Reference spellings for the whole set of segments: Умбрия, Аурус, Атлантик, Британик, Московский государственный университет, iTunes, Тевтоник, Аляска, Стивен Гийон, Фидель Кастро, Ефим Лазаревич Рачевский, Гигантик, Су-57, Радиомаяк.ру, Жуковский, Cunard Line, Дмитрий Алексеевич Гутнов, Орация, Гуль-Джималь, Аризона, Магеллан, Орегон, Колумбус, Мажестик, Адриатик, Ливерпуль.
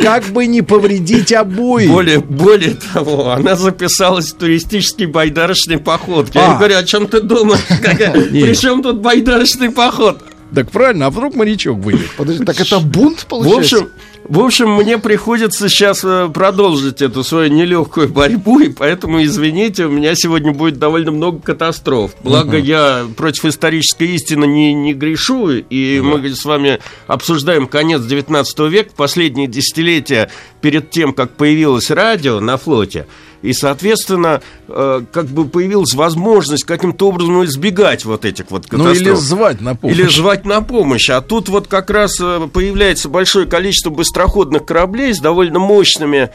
Как бы не повредить обои. Более того, она записалась в туристический байдарочный поход. Я говорю, о чем ты думаешь? При чем тут байдарочный поход? Так правильно, а вдруг морячок выйдет? Подожди, так это бунт получается? В общем, мне приходится сейчас продолжить эту свою нелегкую борьбу, и поэтому, извините, у меня сегодня будет довольно много катастроф. Благо, я против исторической истины не грешу, и мы с вами обсуждаем конец 19 века, последние десятилетия перед тем, как появилось радио на флоте. И, соответственно, как бы появилась возможность каким-то образом избегать вот этих вот катастроф. Или звать на помощь. А тут вот как раз появляется большое количество быстроходных кораблей с довольно мощными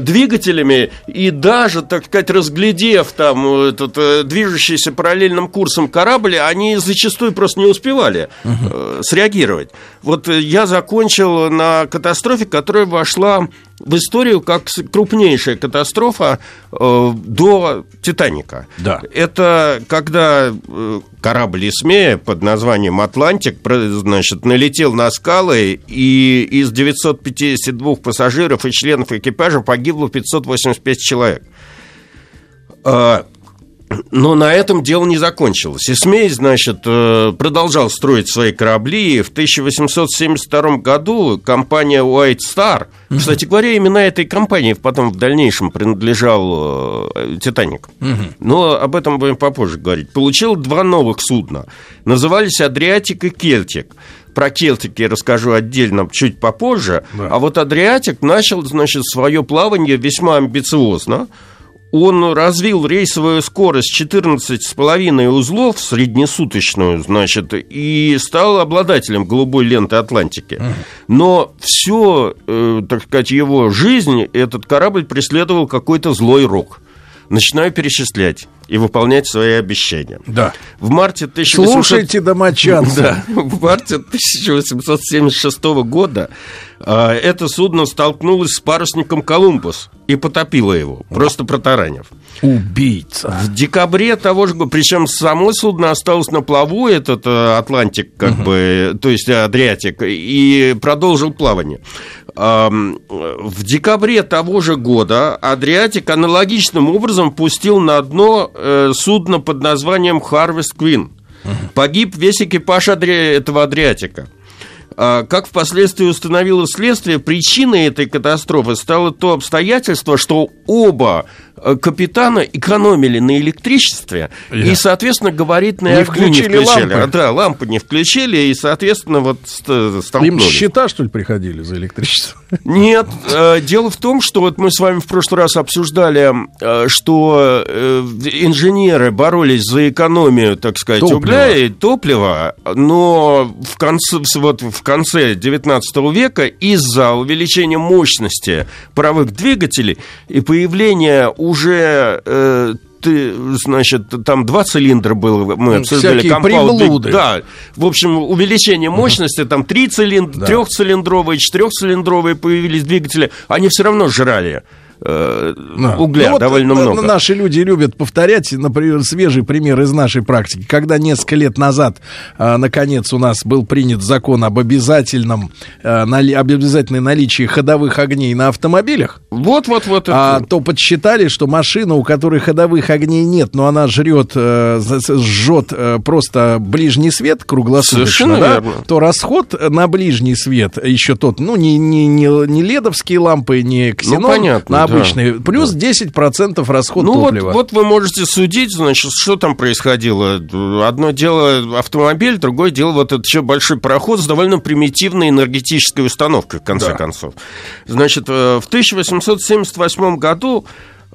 двигателями. И даже, так сказать, разглядев там этот движущийся параллельным курсом корабль, они зачастую просто не успевали среагировать. Вот я закончил на катастрофе, которая вошла в историю как крупнейшая катастрофа до «Титаника». Да. Это когда корабль Исмея под названием «Атлантик», значит, налетел на скалы, и из 952 пассажиров и членов экипажа погибло 585 человек. Но на этом дело не закончилось. Исмей, значит, продолжал строить свои корабли, и в 1872 году компания White Star, кстати говоря, именно этой компании потом в дальнейшем принадлежал «Титаник», но об этом будем попозже говорить, получила два новых судна. Назывались «Адриатик» и «Келтик». Про Келтик я расскажу отдельно чуть попозже. А вот «Адриатик» начал, значит, свое плавание весьма амбициозно. Он развил рейсовую скорость 14,5 узлов, среднесуточную, значит, и стал обладателем голубой ленты Атлантики. Но всю, так сказать, его жизнь этот корабль преследовал какой-то злой рок. Начинаю перечислять и выполнять свои обещания. Да. В марте 1800... Слушайте, домочадцы. Да. В марте 1876 года это судно столкнулось с парусником «Колумбус» и потопило его, просто протаранив. Убийца. В декабре того же года, причем само судно осталось на плаву, этот «Атлантик», как бы, то есть «Адриатик», и продолжил плавание. В декабре того же года «Адриатик» аналогичным образом пустил на дно судно под названием «Харвест Квин». Погиб весь экипаж этого «Адриатика». Как впоследствии установило следствие, причиной этой катастрофы стало то обстоятельство, что оба капитана экономили на электричестве и, соответственно, габаритные огни не включили. Лампы не включили, и, соответственно, вот столкнулись. Им счета, что ли, приходили за электричество? Нет. Дело в том, что вот мы с вами в прошлый раз обсуждали, что инженеры боролись за экономию, так сказать, угля и топлива, но в конце 19 века из-за увеличения мощности паровых двигателей и появления уже, значит, там два цилиндра было, мы обсуждали компаунд. Да, в общем, увеличение мощности, там трехцилиндровые, четырехцилиндровые появились двигатели, они все равно жрали угля довольно много. Наши люди любят повторять, например, свежий пример из нашей практики. Когда несколько лет назад, наконец, у нас был принят закон об обязательном наличии ходовых огней на автомобилях, то подсчитали, что машина, у которой ходовых огней нет, но она жжет просто ближний свет круглосуточно, да, то расход на ближний свет еще тот, не ледовские лампы, не ксенон, на обычный, да, плюс 10% расход топлива. Вот вы можете судить, значит, что там происходило. Одно дело автомобиль, другое дело вот этот еще большой пароход с довольно примитивной энергетической установкой, в конце концов. Значит, в 1878 году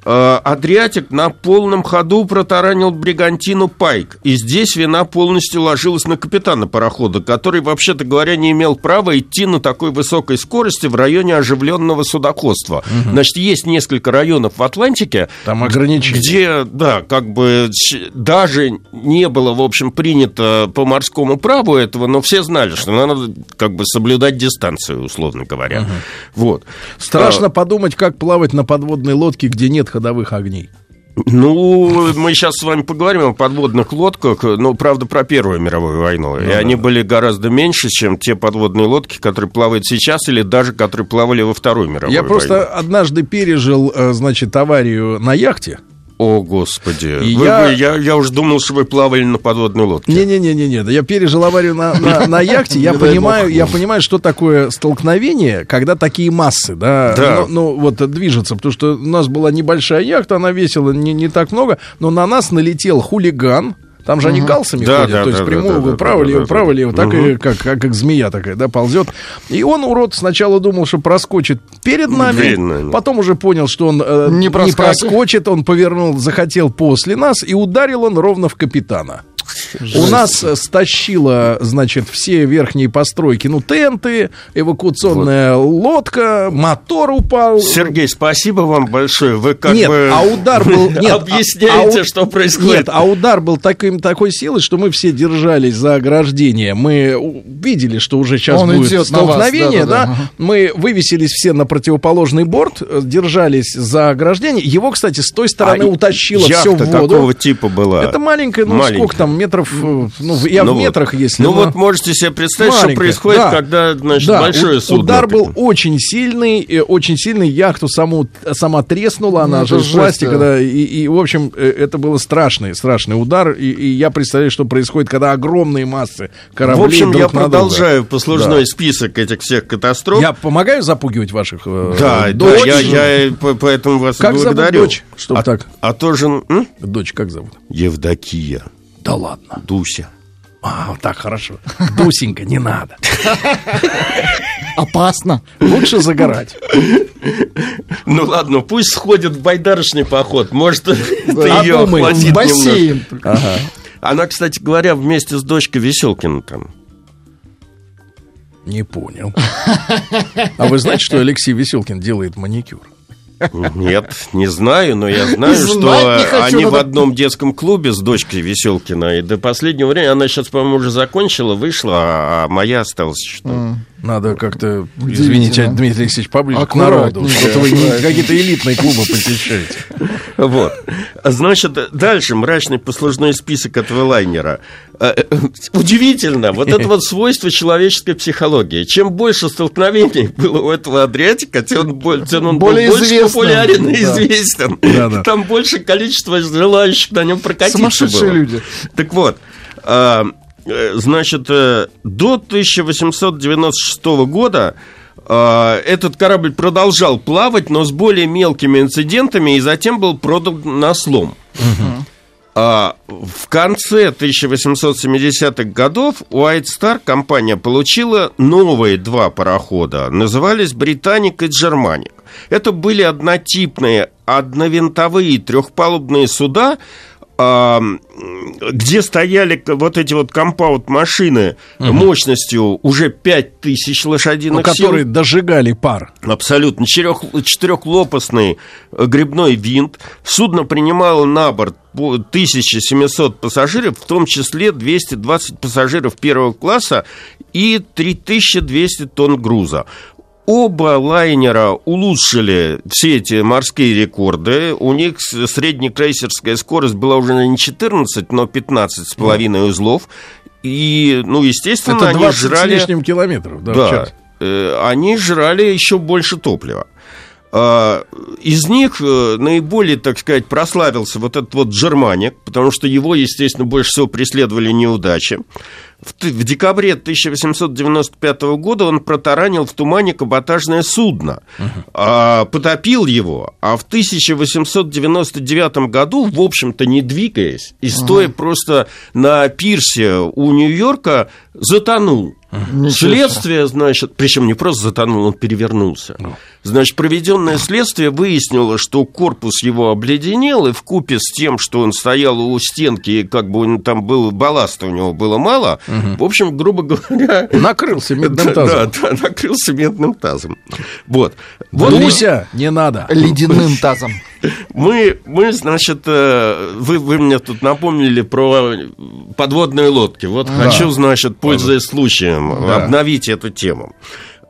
Адриатик на полном ходу протаранил бригантину «Пайк». И здесь вина полностью ложилась на капитана парохода, который, вообще-то говоря, не имел права идти на такой высокой скорости в районе оживленного судоходства. Угу. Значит, есть несколько районов в Атлантике, там ограничения, где, да, как бы даже не было, в общем, принято по морскому праву этого, но все знали, что надо как бы соблюдать дистанцию, условно говоря. Угу. Вот. Страшно подумать, как плавать на подводной лодке, где нет ходовых огней. Ну, мы сейчас с вами поговорим о подводных лодках, но, правда, про Первую мировую войну. И они были гораздо меньше, чем те подводные лодки, которые плавают сейчас, или даже которые плавали во Вторую мировую войну. Я просто однажды пережил, значит, аварию на яхте. О, Господи. Я уже думал, что вы плавали на подводной лодке. Не-не-не, я пережил аварию на яхте. Я понимаю, что такое столкновение, когда такие массы, вот движутся. Потому что у нас была небольшая яхта, она весила не так много, но на нас налетел хулиган. Там же они галсами ходят, то есть прямоугол, право-лево, так и как змея такая, да, ползет. И он, урод, сначала думал, что проскочит перед нами, потом уже понял, что он не проскочит, он повернул, захотел после нас, и ударил он ровно в капитана. Жесть. У нас стащило, значит, все верхние постройки, тенты, эвакуационная лодка, мотор упал. Сергей, спасибо вам большое. Вы как объясняете, что происходит. Нет, а удар был такой силой, что мы все держались за ограждение. Мы видели, что уже сейчас будет столкновение, Мы вывесились все на противоположный борт, держались за ограждение. Его, кстати, с той стороны утащило все в воду. Яхта какого типа была? Это маленькая, сколько там, метров, в метрах, если... можете себе представить, маленькая, что происходит, когда, большое судно. Удар был очень сильный, яхту сама треснула, она же из пластика, в общем, это был страшный удар, и я представляю, что происходит, когда огромные массы кораблей. В общем, я продолжаю послужной список этих всех катастроф. Я помогаю запугивать ваших дочь? Да, я поэтому вас благодарю. Как зовут дочь? Чтобы так. Дочь как зовут? Евдокия. Да ладно. Дуся. Так хорошо. Дусенька, не надо. Опасно. Лучше загорать. Ну ладно, пусть сходит в байдарочный поход. Может, это ее охватит. В бассейн. Она, кстати говоря, вместе с дочкой Веселкина там. Не понял. А вы знаете, что Алексей Веселкин делает маникюр? Нет, не знаю, но я знаю, что они в одном детском клубе с дочкой Веселкина. И до последнего времени она сейчас, по-моему, уже закончила, вышла, а моя осталась. Надо как-то, извините, Дмитрий Алексеевич, поближе к народу. Что вы какие-то элитные клубы посещаете. Вот. Значит, дальше мрачный послужной список этого лайнера. Удивительно, вот это вот свойство человеческой психологии. Чем больше столкновений было у этого Адриатика, тем он более был больше популярен и известен. Там больше количество желающих на нем прокатиться было. Сумасшедшие люди. Так вот, значит, до 1896 года этот корабль продолжал плавать, но с более мелкими инцидентами, и затем был продан на слом. В конце 1870-х годов White Star компания получила новые два парохода. Назывались «Британик» и «Джерманик». Это были однотипные, одновинтовые трехпалубные суда, где стояли вот эти вот компаунд-машины мощностью уже 5000 лошадиных сил. Которые дожигали пар. Абсолютно. Четырехлопастный гребной винт. Судно принимало на борт 1700 пассажиров, в том числе 220 пассажиров первого класса и 3200 тонн груза. Оба лайнера улучшили все эти морские рекорды. У них среднекрейсерская скорость была уже не 14, но 15,5 узлов. И, естественно, это 20 они жрали с лишним километров, они жрали еще больше топлива. Из них наиболее, так сказать, прославился вот этот вот Джерманик, потому что его, естественно, больше всего преследовали неудачи. В декабре 1895 года он протаранил в тумане каботажное судно, потопил его, а в 1899 году, в общем-то, не двигаясь, и стоя просто на пирсе у Нью-Йорка, затонул. Следствие, значит, причем не просто затонул, он перевернулся. Значит, проведенное следствие выяснило, что корпус его обледенел, и вкупе с тем, что он стоял у стенки, и как бы он там был, балласта у него было мало, в общем, грубо говоря... Накрылся медным тазом. Да, накрылся медным тазом. Вот. Дуся, не надо. Ледяным тазом. Мы, значит, вы мне тут напомнили про подводные лодки. Вот хочу, значит, пользуясь случаем, обновить эту тему.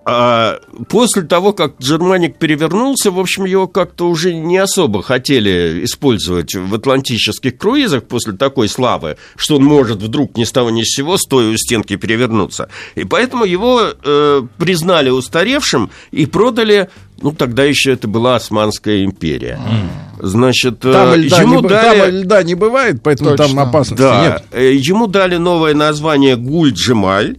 А после того, как Джерманик перевернулся, в общем, его как-то уже не особо хотели использовать в атлантических круизах после такой славы, что он может вдруг ни с того ни с сего, стоя у стенки, перевернуться. И поэтому его признали устаревшим и продали... Ну, тогда еще это была Османская империя. Значит, там льда, ему дали... там льда не бывает, поэтому там опасности нет. Ему дали новое название «Гуль-Джималь».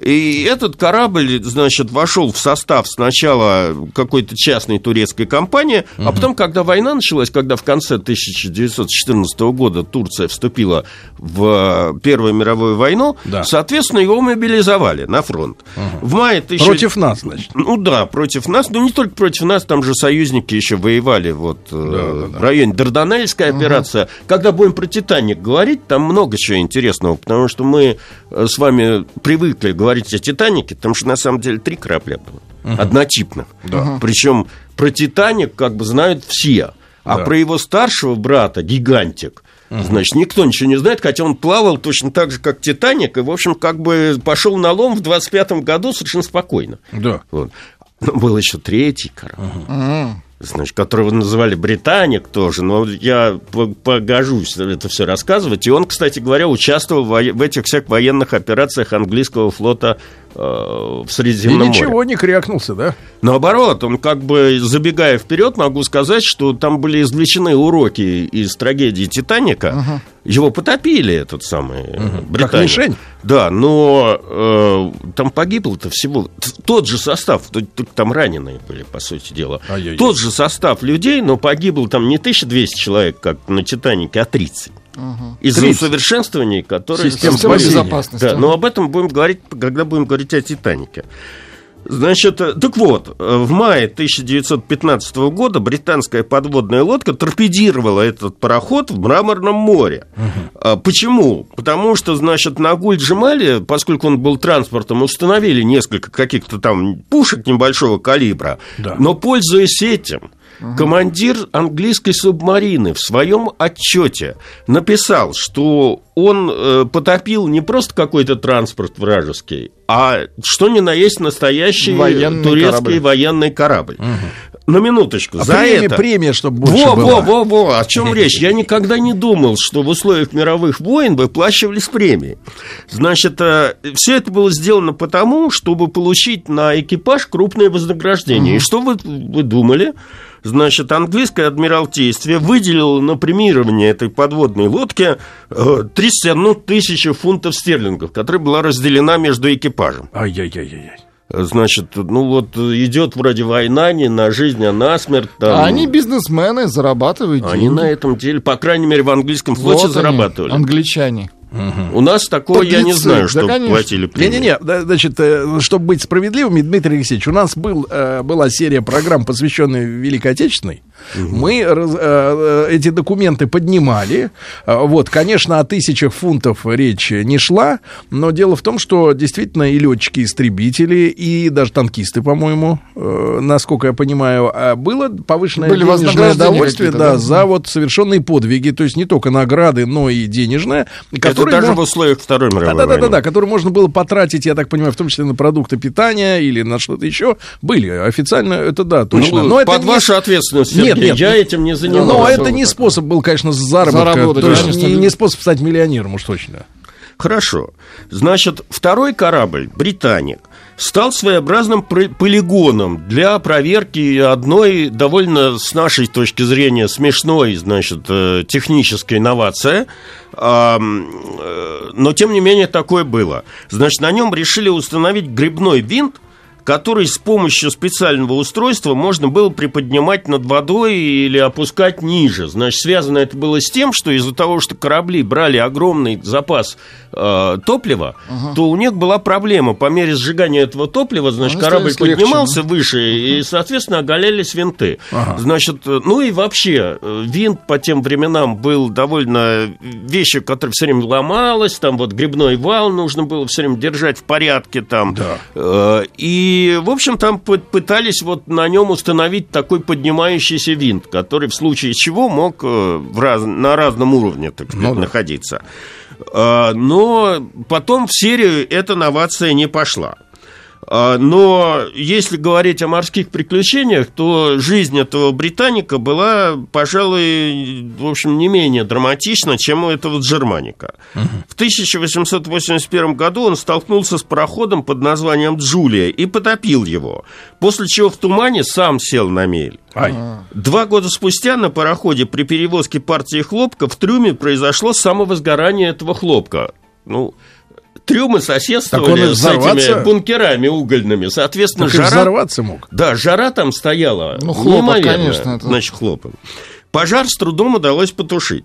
И этот корабль, значит, вошел в состав сначала какой-то частной турецкой компании, а потом, когда война началась, когда в конце 1914 года Турция вступила в Первую мировую войну, соответственно, его мобилизовали на фронт. В мае против нас, значит. Ну да, против нас, но не только против нас, там же союзники еще воевали вот, в районе Дарданельская операция. Когда будем про «Титаник» говорить, там много чего интересного, потому что мы с вами привыкли говорить о «Титанике», потому что на самом деле 3 корабля было, однотипных. Причем про «Титаник» как бы знают все, а про его старшего брата «Гигантик», значит, никто ничего не знает, хотя он плавал точно так же, как «Титаник», и, в общем, как бы пошел на лом в 25-м году совершенно спокойно. Вот. Но был еще 3-й корабль. Значит, которого называли «Британик» тоже, но я погожусь это все рассказывать. И он, кстати говоря, участвовал в этих всех военных операциях английского флота в Средиземном море. И ничего не крякнулся, да? Наоборот, он как бы, забегая вперед, могу сказать, что там были извлечены уроки из трагедии «Титаника». Его потопили, этот самый Британик. Как мишень? Да, но там погибло-то всего... Тот же состав, только там раненые были, по сути дела. Тот же состав людей, но погибло там не 1200 человек, как на «Титанике», а 30. Из-за усовершенствований, которые... Система безопасности. Да, но об этом будем говорить, когда будем говорить о «Титанике». Значит, так вот, в мае 1915 года британская подводная лодка торпедировала этот пароход в Мраморном море. Почему? Потому что, значит, на Гуль-Джимале, поскольку он был транспортом, установили несколько каких-то там пушек небольшого калибра, но, пользуясь этим, командир английской субмарины в своем отчете написал, что он потопил не просто какой-то транспорт вражеский, а что ни на есть настоящий военный турецкий военный корабль. На минуточку. А за премия, это... премия, чтобы больше была. О чем речь? Я никогда не думал, что в условиях мировых войн выплачивались премии. Значит, все это было сделано потому, чтобы получить на экипаж крупное вознаграждение. И что вы думали? Значит, английское адмиралтейство выделило на премирование этой подводной лодки 31 000 фунтов стерлингов, которая была разделена между экипажем. Значит, ну вот идет вроде война не на жизнь, а на смерть. Там... А они бизнесмены, зарабатывают деньги. Они на этом деле, по крайней мере, в английском флоте вот зарабатывали. Они, англичане. У нас такое, я не знаю, что платили премию. Не-не-не, значит, чтобы быть справедливыми, Дмитрий Алексеевич, у нас была серия программ, посвященная Великой Отечественной. Мы эти документы поднимали. Вот, конечно, о 1000 фунтов речь не шла, но дело в том, что действительно и летчики-истребители, и даже танкисты, по-моему, насколько я понимаю, было повышенное денежное удовольствие за вот совершенные подвиги, то есть не только награды, но и денежное. Это даже в условиях Второй мировой войны. Да-да-да, которые можно было потратить, я так понимаю, в том числе на продукты питания или на что-то еще. Были официально, это да, точно. Ну, но под это вашу не... ответственность, Сергей, нет, я этим не занимался. Но это не способ был, конечно, заработка. То есть не способ стать миллионером уж точно. Хорошо. Значит, второй корабль, «Британик», стал своеобразным полигоном для проверки одной довольно, с нашей точки зрения, смешной, значит, технической инновации. Но, тем не менее, такое было. Значит, на нем решили установить гребной винт, который с помощью специального устройства можно было приподнимать над водой или опускать ниже. Значит, связано это было с тем, что из-за того, что корабли брали огромный запас топлива, то у них была проблема. По мере сжигания этого топлива, значит, корабль поднимался выше, и, соответственно, оголялись винты. Значит, ну и вообще, винт по тем временам был довольно вещью, которая все время ломалась, там вот гребной вал нужно было все время держать в порядке, там, И, в общем, там пытались вот на нем установить такой поднимающийся винт, который в случае чего мог на разном уровне, так сказать, находиться. Но потом в серию эта новация не пошла. Но если говорить о морских приключениях, то жизнь этого британика была, пожалуй, в общем, не менее драматична, чем у этого Джерманика. В 1881 году он столкнулся с пароходом под названием «Джулия» и потопил его, после чего в тумане сам сел на мель. 2 года спустя на пароходе при перевозке партии хлопка в трюме произошло самовозгорание этого хлопка. Ну... Трюмы соседствовали с этими бункерами угольными, соответственно, жара... взорваться мог. Да, жара там стояла. Ну, хлопок, конечно. Это... Значит, хлопок. Пожар с трудом удалось потушить.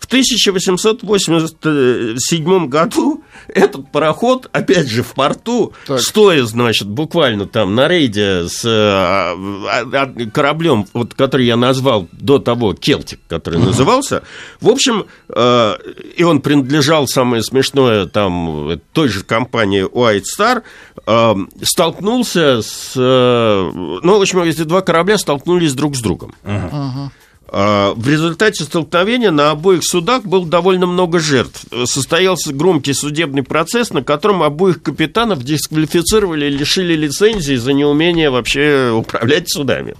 В 1887 году этот пароход, опять же, в порту, стоя, значит, буквально там на рейде с кораблем, вот, который я назвал до того, Келтик, который назывался, в общем, и он принадлежал, самое смешное, там, той же компании White Star, столкнулся с... Ну, в общем, эти два корабля столкнулись друг с другом. В результате столкновения на обоих судах было довольно много жертв. Состоялся громкий судебный процесс, на котором обоих капитанов дисквалифицировали и лишили лицензии за неумение вообще управлять судами.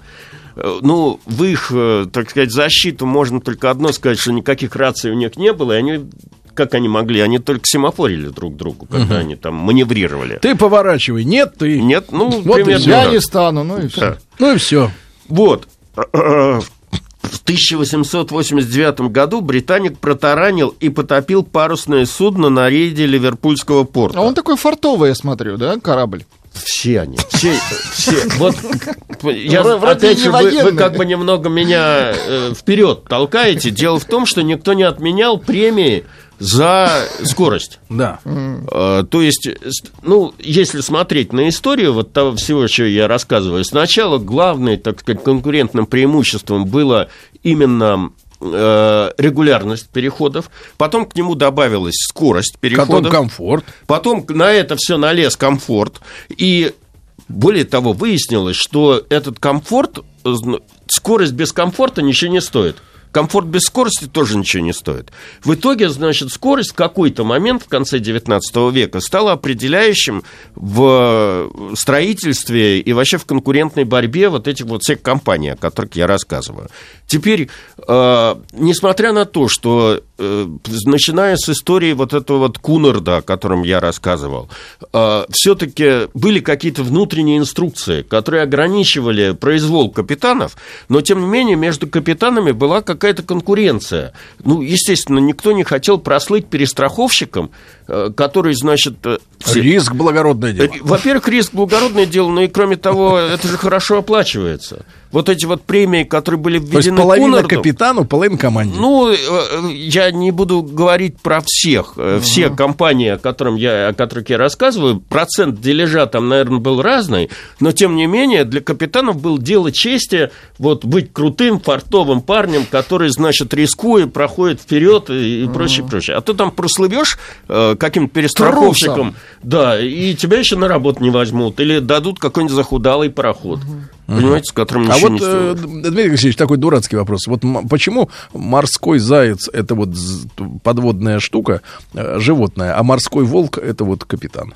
Ну, в их, так сказать, защиту можно только одно сказать, что никаких раций у них не было, и они... Как они могли? Они только семафорили друг другу, когда они там маневрировали. Ты поворачивай, нет, ты... Нет, ну, вот примерно... Я не стану, ну и все. Да. Ну и все. Вот. В 1889 году «Британик» протаранил и потопил парусное судно на рейде Ливерпульского порта. А он такой фартовый, я смотрю, да, корабль? Все они, все. Вот я, опять же, вы как бы немного меня вперед толкаете. Дело в том, что никто не отменял премии за скорость. Да. То есть, ну, если смотреть на историю вот того всего, что я рассказываю, сначала главным, так сказать, конкурентным преимуществом было именно регулярность переходов, потом к нему добавилась скорость переходов, потом комфорт, потом на это все налез комфорт, и более того выяснилось, что этот комфорт, скорость без комфорта ничего не стоит. Комфорт без скорости тоже ничего не стоит. В итоге, значит, скорость в какой-то момент в конце XIX века стала определяющим в строительстве и вообще в конкурентной борьбе вот этих вот всех компаний, о которых я рассказываю. Теперь, несмотря на то, что, начиная с истории вот этого вот Кунарда, о котором я рассказывал, все-таки были какие-то внутренние инструкции, которые ограничивали произвол капитанов, но, тем не менее, между капитанами была какая-то конкуренция. Ну, естественно, никто не хотел прослыть перестраховщиком, который, значит... Риск — благородное дело. Во-первых, риск — благородное дело, но и, кроме того, это же хорошо оплачивается. Вот эти вот премии, которые были введены... То есть половина Кунарду, капитану, половина команде. Ну, я не буду говорить про всех. Все компании, о которых я рассказываю, процент дележа там, наверное, был разный, но, тем не менее, для капитанов было дело чести вот быть крутым, фартовым парнем, который, значит, рискует, проходит вперед и прочее, прочее. А то там прослывешь каким-то перестраховщиком, да, и тебя еще на работу не возьмут, или дадут какой-нибудь захудалый пароход, понимаете, с которым ничего не стоит. Дмитрий Алексеевич, такой дурацкий вопрос. Вот почему морской заяц — это вот подводная штука, животное, а морской волк — это вот капитан?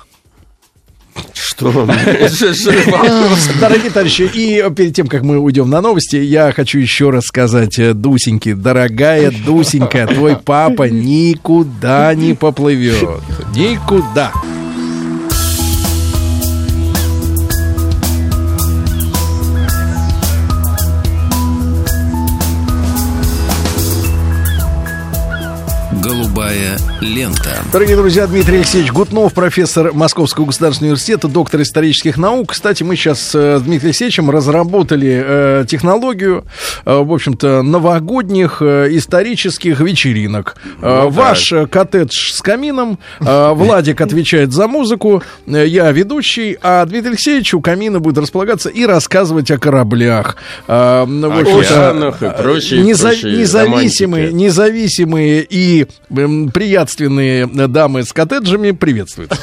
Что вам? Дорогие товарищи, и перед тем, как мы уйдем на новости, я хочу еще раз сказать Дусеньке: дорогая Дусенька, твой папа никуда не поплывет. Никуда. «Голубая лента». Дорогие друзья, Дмитрий Алексеевич Гутнов, профессор Московского государственного университета, доктор исторических наук. Кстати, мы сейчас с Дмитрием Алексеевичем разработали технологию, в общем-то, новогодних исторических вечеринок. Ваш коттедж с камином, Владик отвечает за музыку, я ведущий, а Дмитрий Алексеевич у камина будет располагаться и рассказывать о кораблях. Океанах и прочие независимые и приятственные дамы с коттеджами приветствуют.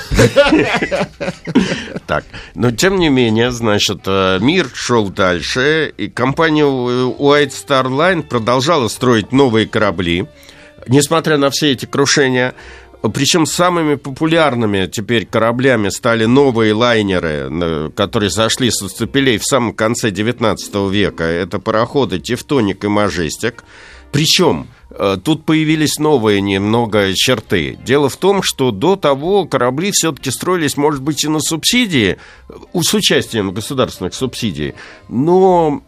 Так, но тем не менее, значит, мир шел дальше, и компания White Star Line продолжала строить новые корабли, несмотря на все эти крушения. Причем самыми популярными теперь кораблями стали новые лайнеры, которые сошли со цепелей в самом конце 19 века. Это пароходы «Тевтоник» и «Мажестик». Причем тут появились новые немного черты. Дело в том, что до того корабли все-таки строились, может быть, и на субсидии, с участием государственных субсидий, но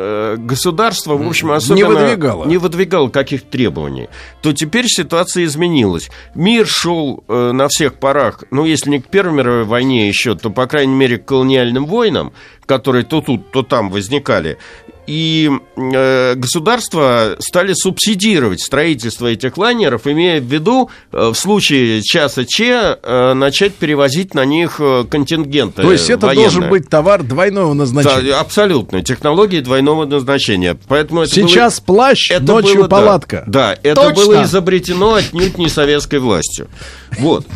государство, в общем, особенно не выдвигало каких-то требований. То теперь ситуация изменилась. Мир шел на всех парах, ну, если не к Первой мировой войне еще, то, по крайней мере, к колониальным войнам, которые то тут, то там возникали. И государства стали субсидировать строительство этих лайнеров, имея в виду в случае часа Ч начать перевозить на них контингенты. То есть это должен быть товар двойного назначения. Да, абсолютно, технологии двойного назначения. Поэтому это сейчас было... плащ, это ночью было, палатка. Да, да, это было изобретено отнюдь не советской властью. Вот.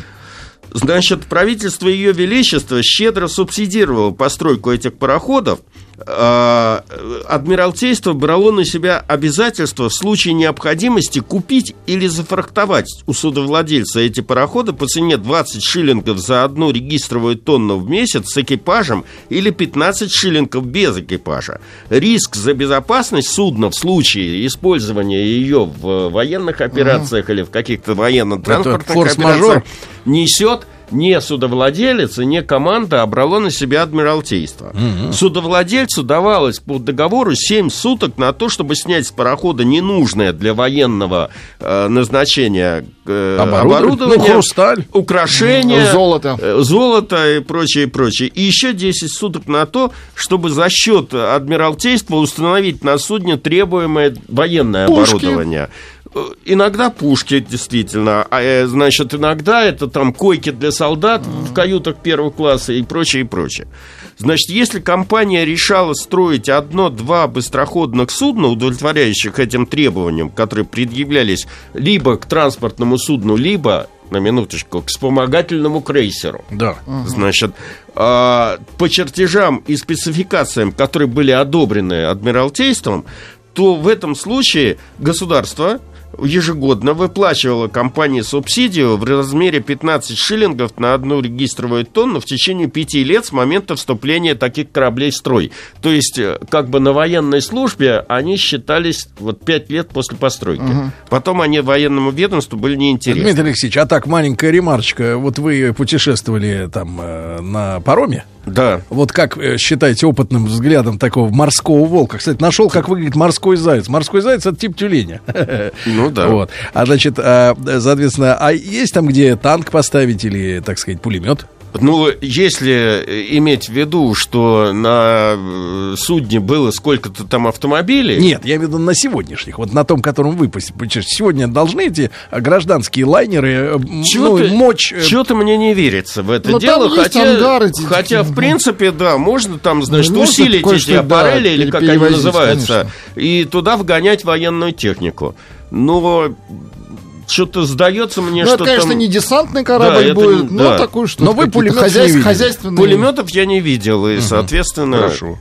Значит, правительство Ее Величества щедро субсидировало постройку этих пароходов. Адмиралтейство брало на себя обязательство в случае необходимости купить или зафрахтовать у судовладельца эти пароходы по цене 20 шиллингов за одну регистровую тонну в месяц с экипажем или 15 шиллингов без экипажа. Риск за безопасность судна в случае использования ее в военных операциях или в каких-то военно-транспортных операциях несет не судовладелец и не команда, а брало на себя адмиралтейство. Судовладельцу давалось по договору 7 суток на то, чтобы снять с парохода ненужное для военного назначения оборудование, хрусталь, украшения, золото и прочее, прочее. И еще 10 суток на то, чтобы за счет адмиралтейства установить на судне требуемое военное оборудование. Иногда пушки, действительно, значит, иногда это там койки для солдат в каютах первого класса и прочее, и прочее. Значит, если компания решала строить одно-два быстроходных судна, удовлетворяющих этим требованиям, которые предъявлялись либо к транспортному судну, либо, на минуточку, к вспомогательному крейсеру. Да. Значит, по чертежам и спецификациям, которые были одобрены адмиралтейством, то в этом случае государство ежегодно выплачивала компании субсидию в размере 15 шиллингов на одну регистровую тонну в течение 5 лет с момента вступления таких кораблей в строй. То есть, как бы на военной службе они считались вот 5 лет после постройки. Потом они военному ведомству были неинтересны. Дмитрий Алексеевич, а так маленькая ремарочка. Вот вы путешествовали там на пароме? Да. Вот как считаете опытным взглядом такого морского волка? Кстати, нашел, как выглядит морской заяц. Морской заяц — это тип тюленя. Ну да. Вот. А значит, соответственно, а есть там, где танк поставить или, так сказать, пулемет? Ну, если иметь в виду, что на судне было сколько-то там автомобилей... Нет, я имею в виду на сегодняшних, вот на том, котором вы посетили. Сегодня должны эти гражданские лайнеры мочь... Чего-то мне не верится в это дело, хотя, в принципе, да, можно там, значит, усилить эти аппарели, или как они называются, и туда вгонять военную технику. Но... Что-то сдается мне, ну, что это, конечно, там... не десантный корабль, да, будет, это... но да. Такую штуку. Но вы пулемет хозяйственный... Пулеметов я не видел, и, соответственно... Хорошо.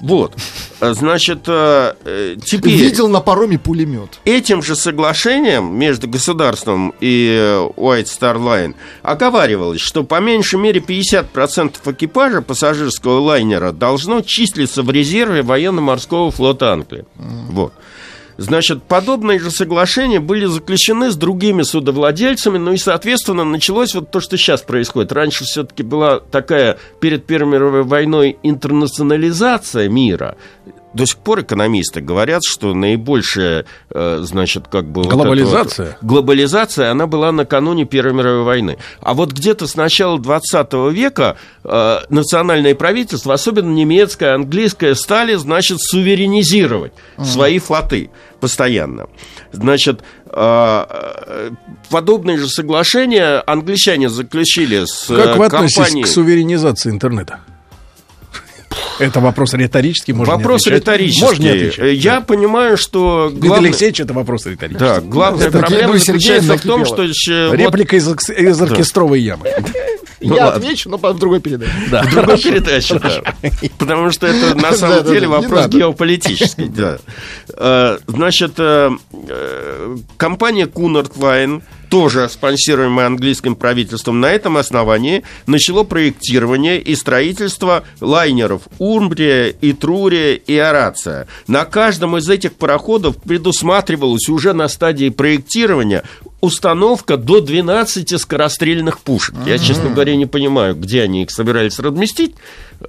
Вот, значит, теперь... Видел на пароме пулемет. Этим же соглашением между государством и White Star Line оговаривалось, что по меньшей мере 50% экипажа пассажирского лайнера должно числиться в резерве военно-морского флота Англии. Вот. Значит, подобные же соглашения были заключены с другими судовладельцами, ну и, соответственно, началось вот то, что сейчас происходит. Раньше все-таки была такая перед Первой мировой войной интернационализация мира. До сих пор экономисты говорят, что наибольшая, значит, как бы... Глобализация? Вот глобализация, она была накануне Первой мировой войны. А вот где-то с начала 20 века национальные правительства, особенно немецкое, английское, стали, значит, суверенизировать свои флоты постоянно. Значит, подобные же соглашения англичане заключили с компанией... Как вы относитесь к суверенизации интернета? Это вопрос риторический, можно вопрос не отвечать. Вопрос риторический. Я понимаю, что... Дмитрий Алексеевич, это вопрос риторический. Да, главная проблема заключается в том, что... Реплика из оркестровой ямы. Я отвечу, но в другой передаче. Да. В другой передаче, да. Потому что это, на самом деле, вопрос геополитический. Да. Значит, компания Cunard Line, тоже спонсируемая английским правительством, на этом основании начало проектирование и строительство лайнеров «Умбрия», «Итрурия» и «Орация». На каждом из этих пароходов предусматривалось уже на стадии проектирования установка до 12 скорострельных пушек. Я, честно говоря, не понимаю, где они их собирались разместить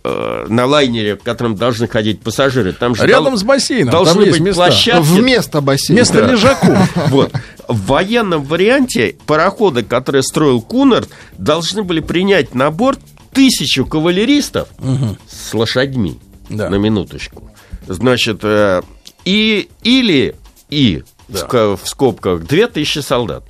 на лайнере, в котором должны ходить пассажиры. Там же рядом с бассейном. Должны там быть места. Площадки. Вместо бассейна. Вместо лежаков. Вот. В военном варианте пароходы, которые строил Кунард, должны были принять на борт 1000 кавалеристов с лошадьми. Да. На минуточку. Значит, в скобках 2000 солдат.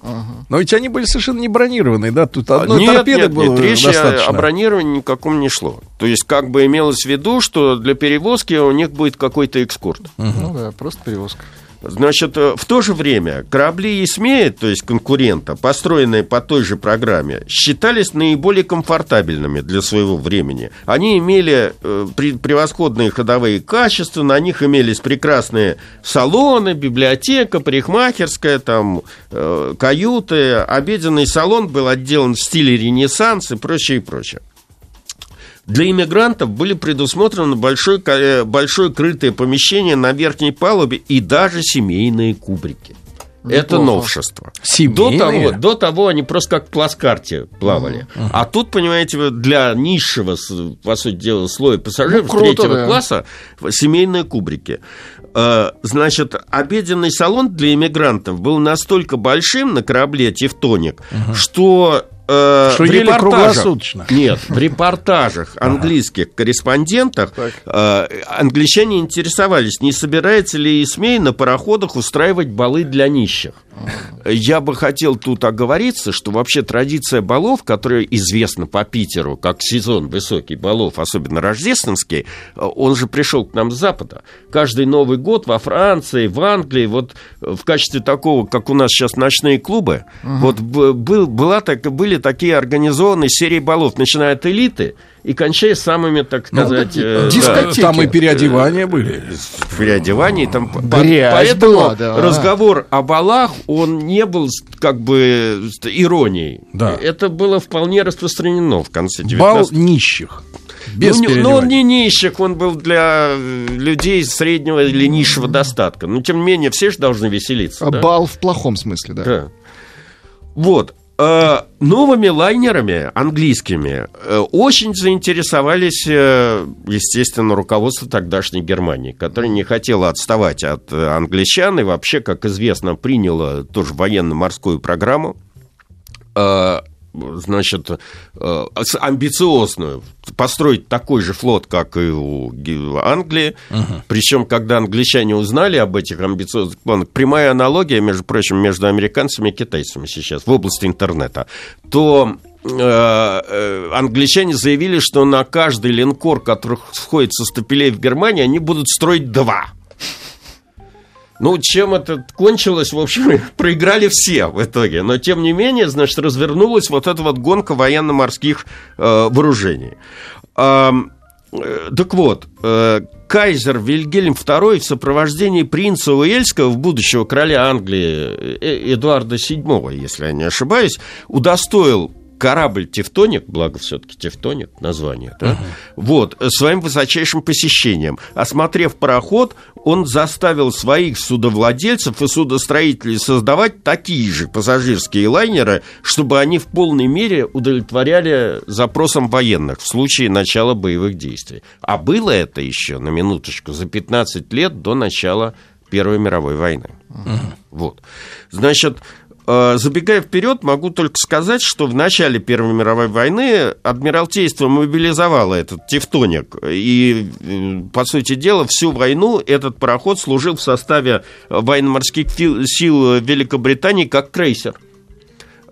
Но ведь они были совершенно не бронированные, да? Тут одной торпеды было достаточно. Речи о бронировании никаком не шло. То есть как бы имелось в виду, что для перевозки у них будет какой-то экскурт. Ну да, просто перевозка. Значит, в то же время корабли Исмея, то есть конкурента, построенные по той же программе, считались наиболее комфортабельными для своего времени. Они имели превосходные ходовые качества, на них имелись прекрасные салоны, библиотека, парикмахерская, там, каюты, обеденный салон был отделан в стиле Ренессанс и прочее, прочее. Для иммигрантов были предусмотрены большое крытое помещение на верхней палубе и даже семейные кубрики. Это новшество. До того они просто как в плацкарте плавали. А тут, понимаете, для низшего, по сути дела, слоя пассажиров третьего класса семейные кубрики. Значит, обеденный салон для иммигрантов был настолько большим на корабле «Тевтоник», что в репортажах английских корреспондентов англичане интересовались, не собирается ли Исмей на пароходах устраивать балы для нищих. Я бы хотел тут оговориться, что вообще традиция балов, которая известна по Питеру как сезон высоких балов, особенно рождественский, он же пришел к нам с Запада. Каждый Новый год во Франции, в Англии, вот в качестве такого, как у нас сейчас ночные клубы, вот были такие организованные серии балов, начиная от элиты и кончая самыми, так сказать... дискотеки. Там и переодевания были. Переодевания там... Поэтому разговор о балах, он не был как бы иронией. Да. Это было вполне распространено в конце 19-го. Бал нищих. Но он не нищих, он был для людей среднего или низшего достатка. Но, тем не менее, все же должны веселиться. Бал в плохом смысле, да. Вот. Новыми лайнерами английскими очень заинтересовались, естественно, руководство тогдашней Германии, которое не хотело отставать от англичан и вообще, как известно, приняло тоже военно-морскую программу, значит, амбициозную, построить такой же флот, как и у Англии. Причем, когда англичане узнали об этих амбициозных планах, прямая аналогия, между прочим, между американцами и китайцами сейчас в области интернета, то англичане заявили, что на каждый линкор, который сходит со стапелей в Германии, они будут строить 2. Ну, чем это кончилось, в общем, проиграли все в итоге. Но, тем не менее, значит, развернулась вот эта вот гонка военно-морских вооружений. Так вот, кайзер Вильгельм II в сопровождении принца Уэльского, будущего короля Англии, Эдуарда VII, если я не ошибаюсь, удостоил корабль «Тевтоник», благо все-таки «Тевтоник» название, да? Вот, своим высочайшим посещением. Осмотрев пароход, он заставил своих судовладельцев и судостроителей создавать такие же пассажирские лайнеры, чтобы они в полной мере удовлетворяли запросам военных в случае начала боевых действий. А было это еще, на минуточку, за 15 лет до начала Первой мировой войны. Вот. Значит, забегая вперед, могу только сказать, что в начале Первой мировой войны Адмиралтейство мобилизовало этот «Тевтоник». И, по сути дела, всю войну этот пароход служил в составе военно-морских сил Великобритании как крейсер.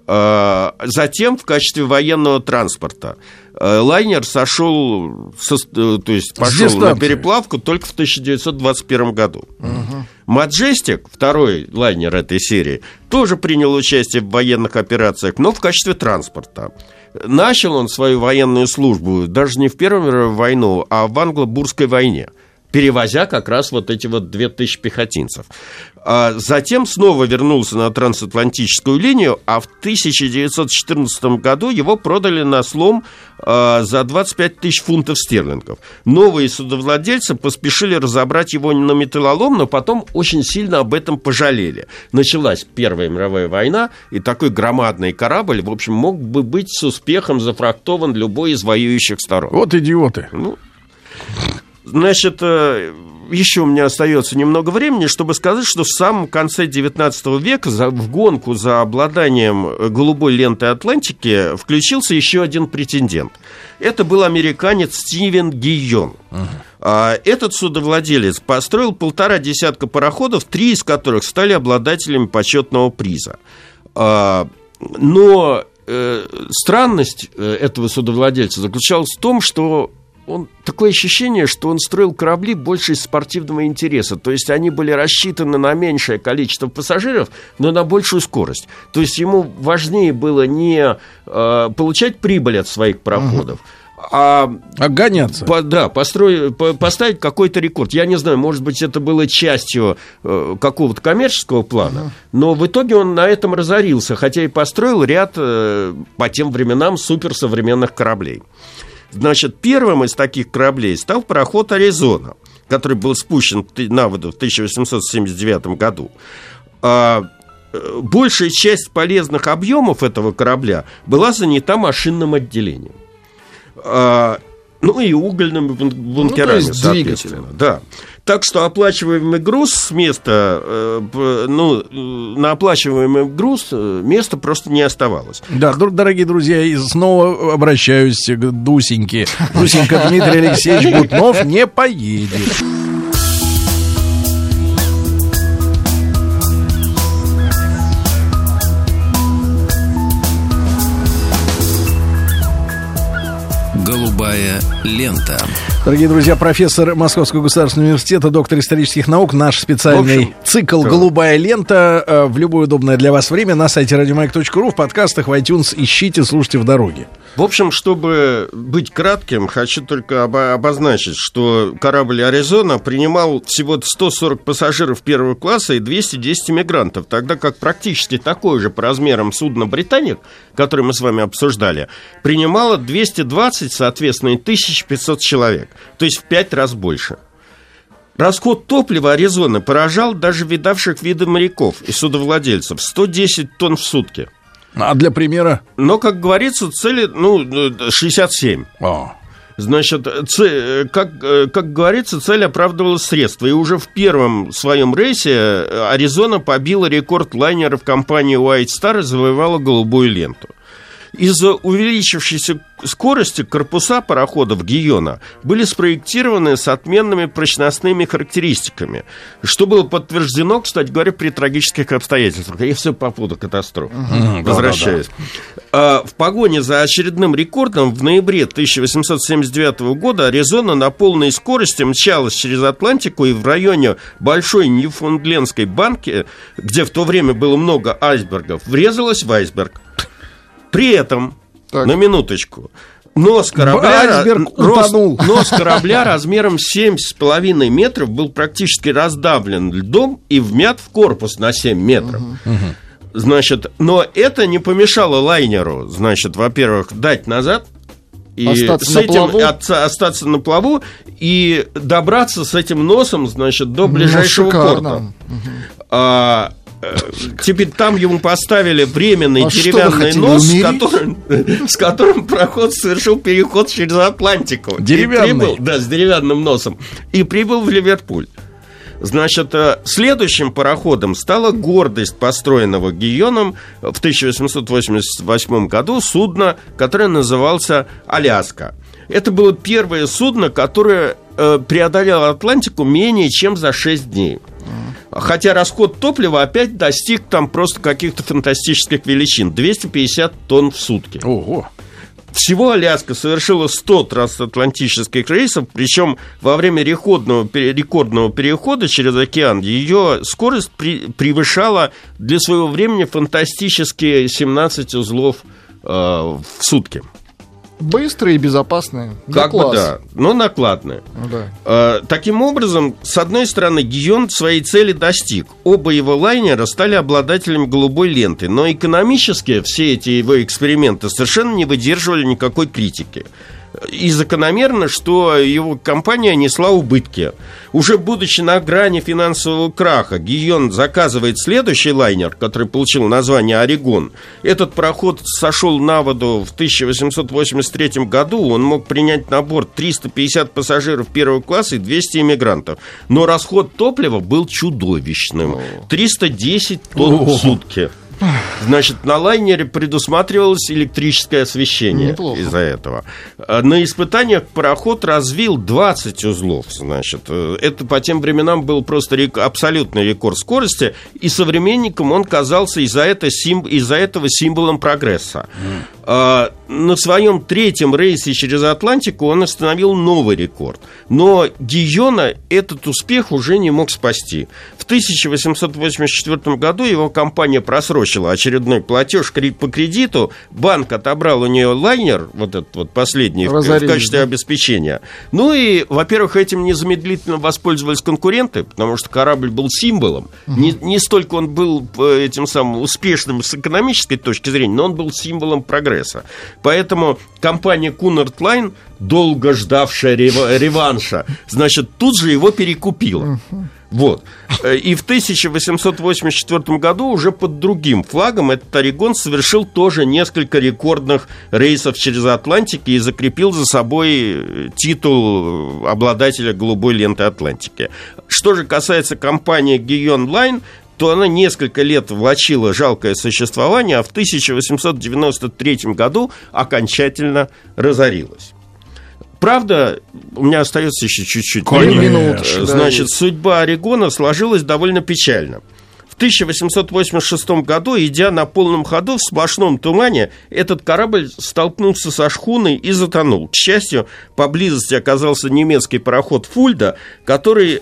Затем в качестве военного транспорта. Лайнер сошел, то есть пошел на переплавку только в 1921 году. Мажестик, второй лайнер этой серии, тоже принял участие в военных операциях, но в качестве транспорта. Начал он свою военную службу даже не в Первую мировую войну, а в Англо-Бурской войне, перевозя как раз вот эти вот 2000 пехотинцев. А затем снова вернулся на трансатлантическую линию, а в 1914 году его продали на слом за 25 тысяч фунтов стерлингов. Новые судовладельцы поспешили разобрать его на металлолом, но потом очень сильно об этом пожалели. Началась Первая мировая война, и такой громадный корабль, в общем, мог бы быть с успехом зафрактован любой из воюющих сторон. Вот идиоты. Ну, значит, еще у меня остается немного времени, чтобы сказать, что в самом конце 19 века в гонку за обладанием голубой ленты Атлантики включился еще один претендент. Это был американец Стивен Гийон. Этот судовладелец построил 1.5 десятка пароходов, 3 из которых стали обладателями почетного приза. Но странность этого судовладельца заключалась в том, что такое ощущение, что он строил корабли больше из спортивного интереса. То есть они были рассчитаны на меньшее количество пассажиров, но на большую скорость. То есть ему важнее было не получать прибыль от своих пароходов, а гоняться. Поставить какой-то рекорд. Я не знаю, может быть, это было частью какого-то коммерческого плана, но в итоге он на этом разорился, хотя и построил ряд по тем временам суперсовременных кораблей. Значит, первым из таких кораблей стал пароход «Аризона», который был спущен на воду в 1879 году. Большая часть полезных объемов этого корабля была занята машинным отделением. Ну и угольными бункерами, соответственно. Да. Так что оплачиваемый груз с места, на оплачиваемый груз места просто не оставалось. Да, дорогие друзья, и снова обращаюсь к Дусеньке. Дусенька Дмитрий Алексеевич Гутнов не поедет. Лента. Дорогие друзья, профессор Московского государственного университета, доктор исторических наук, наш специальный цикл «Голубая лента» в любое удобное для вас время на сайте радиомаяк.ру, в подкастах, в iTunes. Ищите, слушайте в дороге. В общем, чтобы быть кратким, хочу только обозначить, что корабль «Аризона» принимал всего 140 пассажиров первого класса и 210 мигрантов, тогда как практически такое же по размерам судно «Британик», которое мы с вами обсуждали, принимало 220, соответственно, 1500 человек, то есть в 5 раз больше. Расход топлива «Аризоны» поражал даже видавших виды моряков и судовладельцев — 110 тонн в сутки. А для примера? Но, как говорится, цели 67. Значит, как говорится, цель оправдывала средства. И уже в первом своем рейсе «Аризона» побила рекорд лайнеров компании White Star и завоевала голубую ленту. Из-за увеличившейся скорости корпуса пароходов Гийона были спроектированы с отменными прочностными характеристиками, что было подтверждено, кстати говоря, при трагических обстоятельствах. И все по поводу катастроф. Возвращаюсь. В погоне за очередным рекордом в ноябре 1879 года «Аризона» на полной скорости мчалась через Атлантику и в районе Большой Ньюфаундлендской банки, где в то время было много айсбергов, врезалась в айсберг. При этом, на минуточку, нос корабля размером 7,5 метров был практически раздавлен льдом и вмят в корпус на 7 метров. Значит, но это не помешало лайнеру, значит, во-первых, дать назад и остаться, с этим, остаться на плаву и добраться с этим носом, значит, до ближайшего порта. Теперь там ему поставили временный деревянный нос, с которым проход совершил переход через Атлантику. Деревянный? Да, с деревянным носом. И прибыл в Ливерпуль. Значит, следующим пароходом стала гордость построенного Гийоном в 1888 году судно, которое назывался «Аляска». Это было первое судно, которое преодолело Атлантику менее чем за 6 дней. Хотя расход топлива опять достиг там просто каких-то фантастических величин. 250 тонн в сутки. Ого! Всего «Аляска» совершила 100 трансатлантических рейсов, причем во время рекордного перехода через океан ее скорость превышала для своего времени фантастические 17 узлов в сутки. Быстрые и безопасные. Как бы да, но накладные. Да. Таким образом, с одной стороны, Гийон своей цели достиг. Оба его лайнера стали обладателями голубой ленты, но экономически все эти его эксперименты совершенно не выдерживали никакой критики. И закономерно, что его компания несла убытки. Уже будучи на грани финансового краха, Гийон заказывает следующий лайнер, который получил название «Орегон». Этот пароход сошел на воду в 1883 году. Он мог принять на борт 350 пассажиров первого класса и 200 иммигрантов. Но расход топлива был чудовищным. 310 тонн в сутки. Значит, на лайнере предусматривалось электрическое освещение. Неплохо. Из-за этого. На испытаниях пароход развил 20 узлов, значит. Это по тем временам был просто абсолютный рекорд скорости. И современникам он казался из-за этого символом прогресса. На своем третьем рейсе через Атлантику он установил новый рекорд. Но Гийона этот успех уже не мог спасти. В 1884 году его компания просрочила очередной платеж по кредиту. Банк отобрал у нее лайнер, вот этот вот последний, в качестве обеспечения. Ну и, во-первых, этим незамедлительно воспользовались конкуренты, потому что корабль был символом. Не столько он был этим самым успешным с экономической точки зрения, но он был символом прогресса. Поэтому компания Cunard Line, долго ждавшая реванша, значит, тут же его перекупила. Вот. И в 1884 году уже под другим флагом этот «Орегон» совершил тоже несколько рекордных рейсов через Атлантику и закрепил за собой титул обладателя голубой ленты Атлантики. Что же касается компании «Гийон Лайн», то она несколько лет влачила жалкое существование, а в 1893 году окончательно разорилась. Правда, у меня остается еще чуть-чуть времени. Значит, судьба «Орегона» сложилась довольно печально. В 1886 году, идя на полном ходу в сплошном тумане, этот корабль столкнулся со шхуной и затонул. К счастью, поблизости оказался немецкий пароход «Фульда», который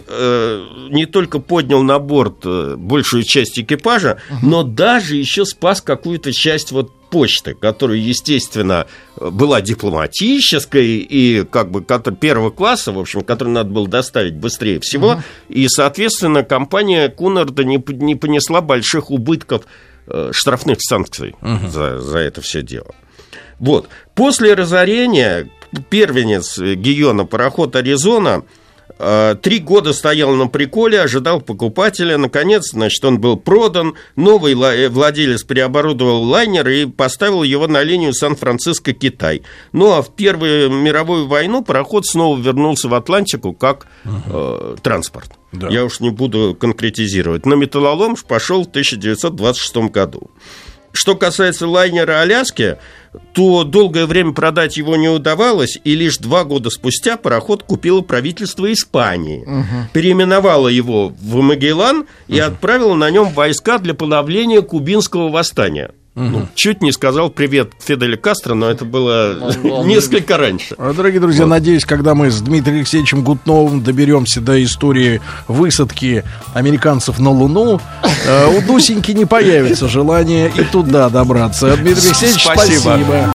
не только поднял на борт большую часть экипажа, но даже еще спас какую-то часть вот почты, которая, естественно, была дипломатической и как бы первого класса, в общем, которую надо было доставить быстрее всего, и, соответственно, компания Кунарда не понесла больших убытков штрафных санкций за это все дело. Вот. После разорения первенец Гийона, пароход «Аризона», 3 года стоял на приколе, ожидал покупателя. Наконец, значит, он был продан. Новый владелец переоборудовал лайнер и поставил его на линию Сан-Франциско-Китай. Ну, а в Первую мировую войну пароход снова вернулся в Атлантику как транспорт. Да. Я уж не буду конкретизировать. На металлолом пошел в 1926 году. Что касается лайнера «Аляски», то долгое время продать его не удавалось, и лишь 2 года спустя пароход купило правительство Испании, переименовало его в «Магеллан» и отправило на нем войска для подавления кубинского восстания. Чуть не сказал привет Фиделю Кастро, но это было несколько раньше. Дорогие друзья, надеюсь, когда мы с Дмитрием Алексеевичем Гутновым доберемся до истории высадки американцев на Луну, у Дусеньки не появится желание и туда добраться. Дмитрий Алексеевич, спасибо.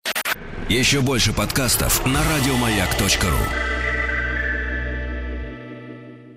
Еще больше подкастов на радиомаяк.ру.